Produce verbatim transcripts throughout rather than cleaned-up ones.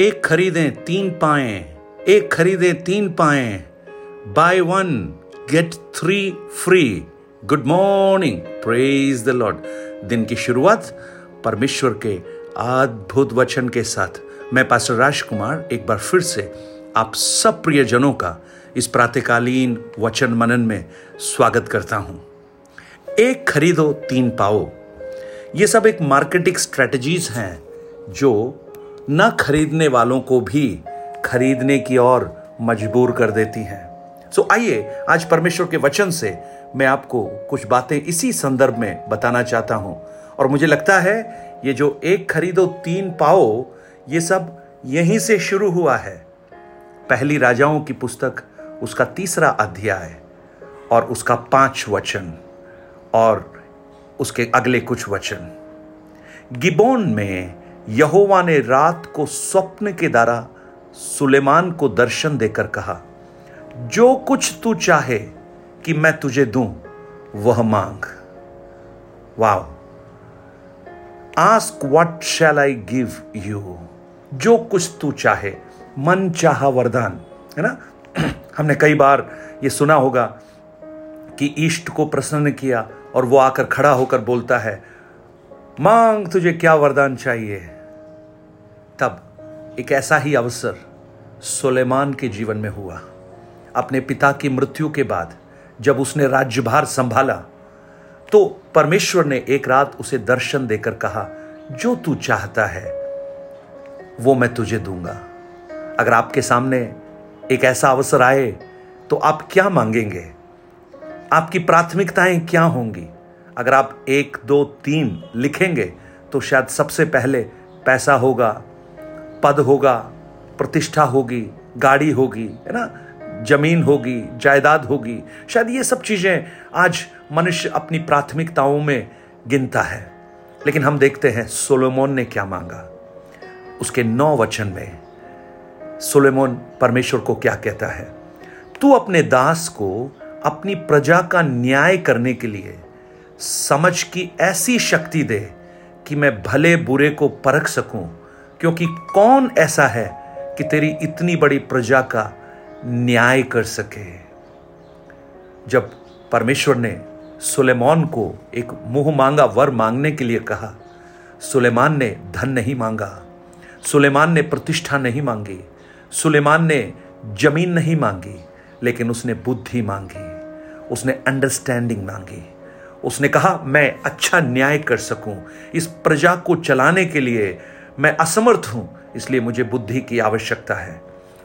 एक खरीदें तीन पाएं, एक खरीदें तीन पाएं, buy one get three free. Good morning, praise the Lord. दिन की शुरुआत परमेश्वर के अद्भुत वचन के साथ मैं पास्टर राज कुमार एक बार फिर से आप सब प्रियजनों का इस प्रातःकालीन वचन मनन में स्वागत करता हूं। एक खरीदो तीन पाओ, ये सब एक मार्केटिंग स्ट्रेटजीज हैं जो न खरीदने वालों को भी खरीदने की ओर मजबूर कर देती हैं। सो आइए आज परमेश्वर के वचन से मैं आपको कुछ बातें इसी संदर्भ में बताना चाहता हूं। और मुझे लगता है ये जो एक खरीदो तीन पाओ ये सब यहीं से शुरू हुआ है। पहली राजाओं की पुस्तक उसका तीसरा अध्याय और उसका पांच वचन और उसके अगले कुछ वचन। गिबोन में यहोवा ने रात को स्वप्न के द्वारा सुलेमान को दर्शन देकर कहा, जो कुछ तू चाहे कि मैं तुझे दूं वह मांग। Wow, ask what shall I give you. जो कुछ तू चाहे, मन चाहा वरदान, है ना। हमने कई बार ये सुना होगा कि ईष्ट को प्रसन्न किया और वो आकर खड़ा होकर बोलता है, मांग तुझे क्या वरदान चाहिए। तब एक ऐसा ही अवसर सुलेमान के जीवन में हुआ। अपने पिता की मृत्यु के बाद जब उसने राज्यभार संभाला तो परमेश्वर ने एक रात उसे दर्शन देकर कहा, जो तू चाहता है वो मैं तुझे दूंगा। अगर आपके सामने एक ऐसा अवसर आए तो आप क्या मांगेंगे? आपकी प्राथमिकताएं क्या होंगी? अगर आप एक दो तीन लिखेंगे तो शायद सबसे पहले पैसा होगा, पद होगा, प्रतिष्ठा होगी, गाड़ी होगी, है ना, जमीन होगी, जायदाद होगी। शायद ये सब चीज़ें आज मनुष्य अपनी प्राथमिकताओं में गिनता है। लेकिन हम देखते हैं सोलोमोन ने क्या मांगा। उसके नौ वचन में सोलोमोन परमेश्वर को क्या कहता है, तू अपने दास को अपनी प्रजा का न्याय करने के लिए समझ की ऐसी शक्ति दे कि मैं भले बुरे को परख सकूं, क्योंकि कौन ऐसा है कि तेरी इतनी बड़ी प्रजा का न्याय कर सके। जब परमेश्वर ने सुलेमान को एक मुंह मांगा वर मांगने के लिए कहा, सुलेमान ने धन नहीं मांगा, सुलेमान ने प्रतिष्ठा नहीं मांगी, सुलेमान ने जमीन नहीं मांगी, लेकिन उसने बुद्धि मांगी, उसने अंडरस्टैंडिंग मांगी। उसने कहा, मैं अच्छा न्याय कर सकूं, इस प्रजा को चलाने के लिए मैं असमर्थ हूं, इसलिए मुझे बुद्धि की आवश्यकता है।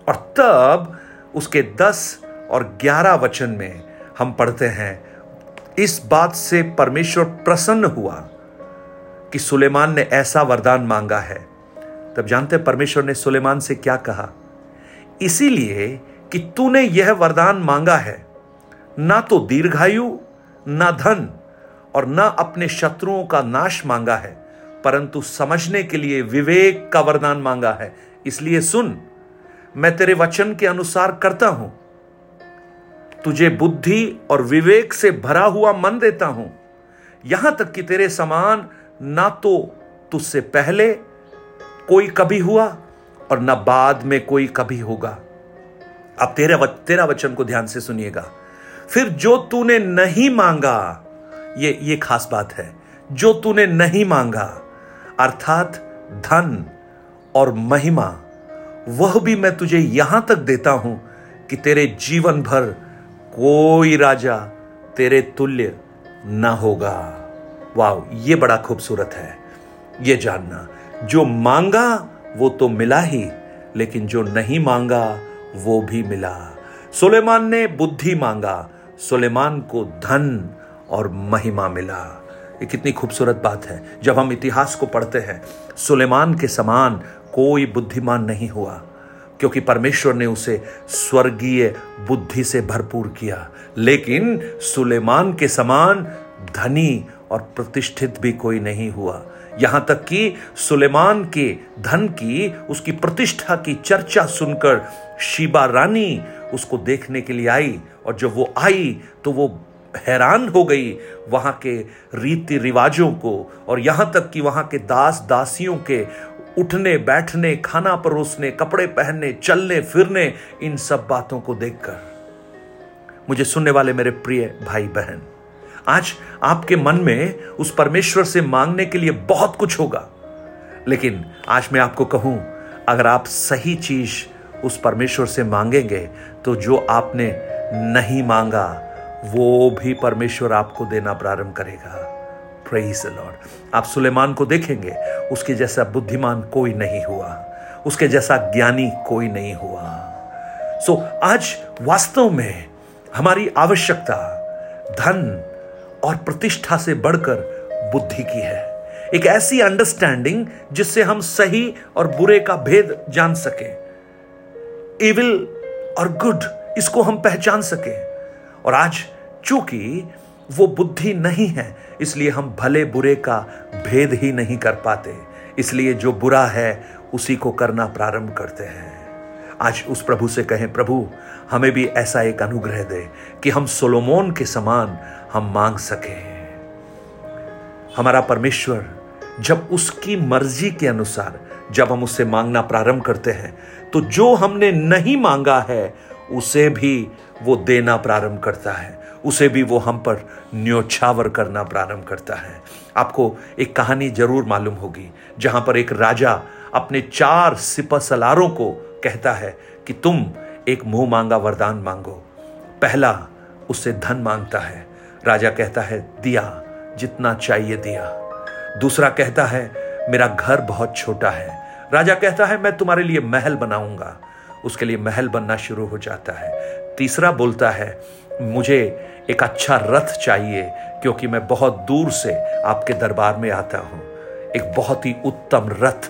और तब उसके दस और ग्यारह वचन में हम पढ़ते हैं, इस बात से परमेश्वर प्रसन्न हुआ कि सुलेमान ने ऐसा वरदान मांगा है। तब जानते हैं परमेश्वर ने सुलेमान से क्या कहा, इसीलिए कि तूने यह वरदान मांगा है, ना तो दीर्घायु, ना धन और ना अपने शत्रुओं का नाश मांगा है, परंतु समझने के लिए विवेक का वरदान मांगा है। इसलिए सुन, मैं तेरे वचन के अनुसार करता हूं, तुझे बुद्धि और विवेक से भरा हुआ मन देता हूं, यहां तक कि तेरे समान ना तो तुझसे पहले कोई कभी हुआ और ना बाद में कोई कभी होगा। अब तेरा तेरा वचन को ध्यान से सुनिएगा। फिर जो तूने नहीं मांगा, ये ये खास बात है, जो तूने नहीं मांगा अर्थात धन और महिमा, वह भी मैं तुझे यहां तक देता हूं कि तेरे जीवन भर कोई राजा तेरे तुल्य ना होगा। वाव, ये बड़ा खूबसूरत है ये जानना। जो मांगा वो तो मिला ही, लेकिन जो नहीं मांगा वो भी मिला। सुलेमान ने बुद्धि मांगा, सुलेमान को धन और महिमा मिला। ये कितनी खूबसूरत बात है। जब हम इतिहास को पढ़ते हैं, सुलेमान के समान कोई बुद्धिमान नहीं हुआ, क्योंकि परमेश्वर ने उसे स्वर्गीय बुद्धि से भरपूर किया। लेकिन सुलेमान के समान धनी और प्रतिष्ठित भी कोई नहीं हुआ। यहां तक कि सुलेमान के धन की, उसकी प्रतिष्ठा की चर्चा सुनकर शीबा रानी उसको देखने के लिए आई, और जब वो आई तो वो हैरान हो गई वहां के रीति रिवाजों को, और यहां तक कि वहां के दास दासियों के उठने बैठने, खाना परोसने, कपड़े पहनने, चलने फिरने, इन सब बातों को देखकर मुझे सुनने वाले मेरे प्रिय भाई बहन, आज आपके मन में उस परमेश्वर से मांगने के लिए बहुत कुछ होगा। लेकिन आज मैं आपको कहूं, अगर आप सही चीज उस परमेश्वर से मांगेंगे तो जो आपने नहीं मांगा वो भी परमेश्वर आपको देना प्रारंभ करेगा। Praise the Lord। आप सुलेमान को देखेंगे, उसके जैसा बुद्धिमान कोई नहीं हुआ, उसके जैसा ज्ञानी कोई नहीं हुआ। सो so, आज वास्तव में हमारी आवश्यकता धन और प्रतिष्ठा से बढ़कर बुद्धि की है। एक ऐसी अंडरस्टैंडिंग जिससे हम सही और बुरे का भेद जान सकें, इविल और गुड इसको हम पहचान सकें। और आज चूंकि वो बुद्धि नहीं है, इसलिए हम भले बुरे का भेद ही नहीं कर पाते, इसलिए जो बुरा है उसी को करना प्रारंभ करते हैं। आज उस प्रभु से कहें, प्रभु हमें भी ऐसा एक अनुग्रह दे कि हम सोलोमोन के समान हम मांग सकें। हमारा परमेश्वर जब उसकी मर्जी के अनुसार जब हम उससे मांगना प्रारंभ करते हैं तो जो हमने नहीं मांगा है उसे भी वो देना प्रारंभ करता है, उसे भी वो हम पर न्योछावर करना प्रारंभ करता है। आपको एक कहानी जरूर मालूम होगी जहां पर एक राजा अपने चार सिपहसालारों को कहता है कि तुम एक मुंह मांगा वरदान मांगो। पहला उससे धन मांगता है, राजा कहता है दिया, जितना चाहिए दिया। दूसरा कहता है मेरा घर बहुत छोटा है, राजा कहता है मैं तुम्हारे लिए महल बनाऊंगा, उसके लिए महल बनना शुरू हो जाता है। तीसरा बोलता है मुझे एक अच्छा रथ चाहिए क्योंकि मैं बहुत दूर से आपके दरबार में आता हूं। एक बहुत ही उत्तम रथ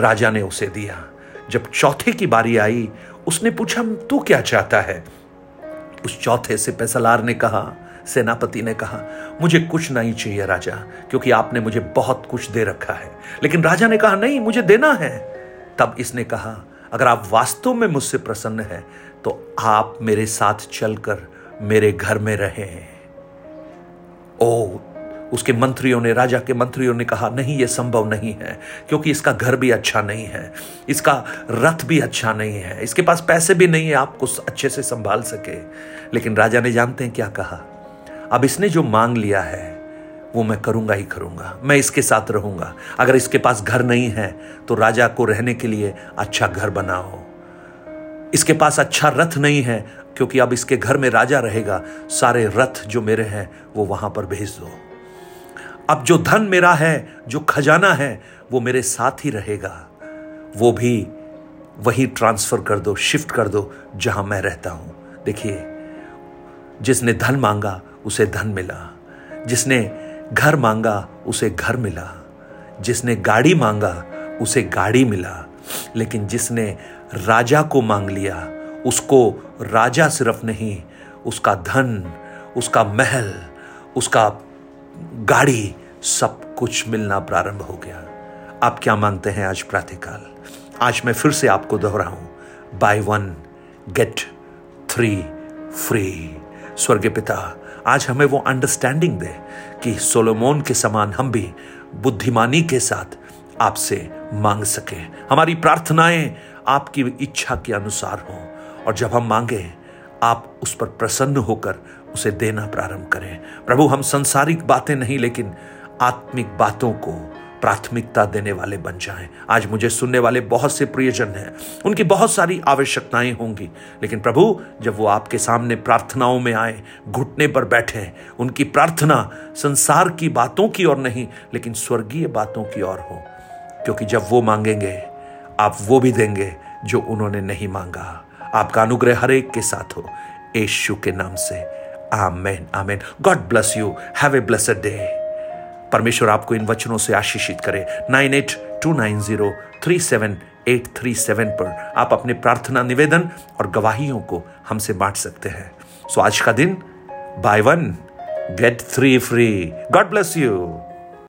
राजा ने उसे दिया। जब चौथे की बारी आई उसने पूछा तू क्या चाहता है। उस चौथे सिपहसालार ने कहा, सेनापति ने कहा, मुझे कुछ नहीं चाहिए राजा, क्योंकि आपने मुझे बहुत कुछ दे रखा है। लेकिन राजा ने कहा नहीं, मुझे देना है। तब इसने कहा अगर आप वास्तव में मुझसे प्रसन्न हैं तो आप मेरे साथ चलकर मेरे घर में रहें। ओ, उसके मंत्रियों ने, राजा के मंत्रियों ने कहा नहीं ये संभव नहीं है, क्योंकि इसका घर भी अच्छा नहीं है, इसका रथ भी अच्छा नहीं है, इसके पास पैसे भी नहीं है आपको अच्छे से संभाल सके। लेकिन राजा ने जानते हैं क्या कहा, अब इसने जो मांग लिया है वो मैं करूंगा ही करूंगा, मैं इसके साथ रहूंगा। अगर इसके पास घर नहीं है तो राजा को रहने के लिए अच्छा घर बनाओ, इसके पास अच्छा रथ नहीं है क्योंकि अब इसके घर में राजा रहेगा, सारे रथ जो मेरे हैं वो वहां पर भेज दो। अब जो धन मेरा है, जो खजाना है वो मेरे साथ ही रहेगा, वो भी वहीं ट्रांसफर कर दो, शिफ्ट कर दो जहां मैं रहता हूं। देखिए, जिसने धन मांगा उसे धन मिला, जिसने घर मांगा उसे घर मिला, जिसने गाड़ी मांगा उसे गाड़ी मिला, लेकिन जिसने राजा को मांग लिया उसको राजा सिर्फ नहीं, उसका धन, उसका महल, उसका गाड़ी, सब कुछ मिलना प्रारंभ हो गया। आप क्या मांगते हैं आज प्रातःकाल? आज मैं फिर से आपको दोहराऊं, buy one get three free. स्वर्गीय पिता आज हमें वो अंडरस्टैंडिंग दे कि सोलोमोन के समान हम भी बुद्धिमानी के साथ आपसे मांग सकें। हमारी प्रार्थनाएं आपकी इच्छा के अनुसार हों, और जब हम मांगे आप उस पर प्रसन्न होकर उसे देना प्रारंभ करें। प्रभु हम सांसारिक बातें नहीं लेकिन आत्मिक बातों को प्राथमिकता देने वाले बन जाएं। आज मुझे सुनने वाले बहुत से प्रियजन हैं, उनकी बहुत सारी आवश्यकताएं होंगी, लेकिन प्रभु जब वो आपके सामने प्रार्थनाओं में आए, घुटने पर बैठे, उनकी प्रार्थना संसार की बातों की ओर नहीं लेकिन स्वर्गीय बातों की ओर हो, क्योंकि जब वो मांगेंगे आप वो भी देंगे जो उन्होंने नहीं मांगा। आपका अनुग्रह हर एक के साथ हो, यीशु के नाम से, आमेन आमेन। God bless you, have a blessed day. परमेश्वर आपको इन वचनों से आशीषित करे। Nine eight two nine zero three seven eight three seven पर आप अपने प्रार्थना निवेदन और गवाहियों को हमसे बांट सकते हैं। सो आज का दिन buy one get three free. God bless you.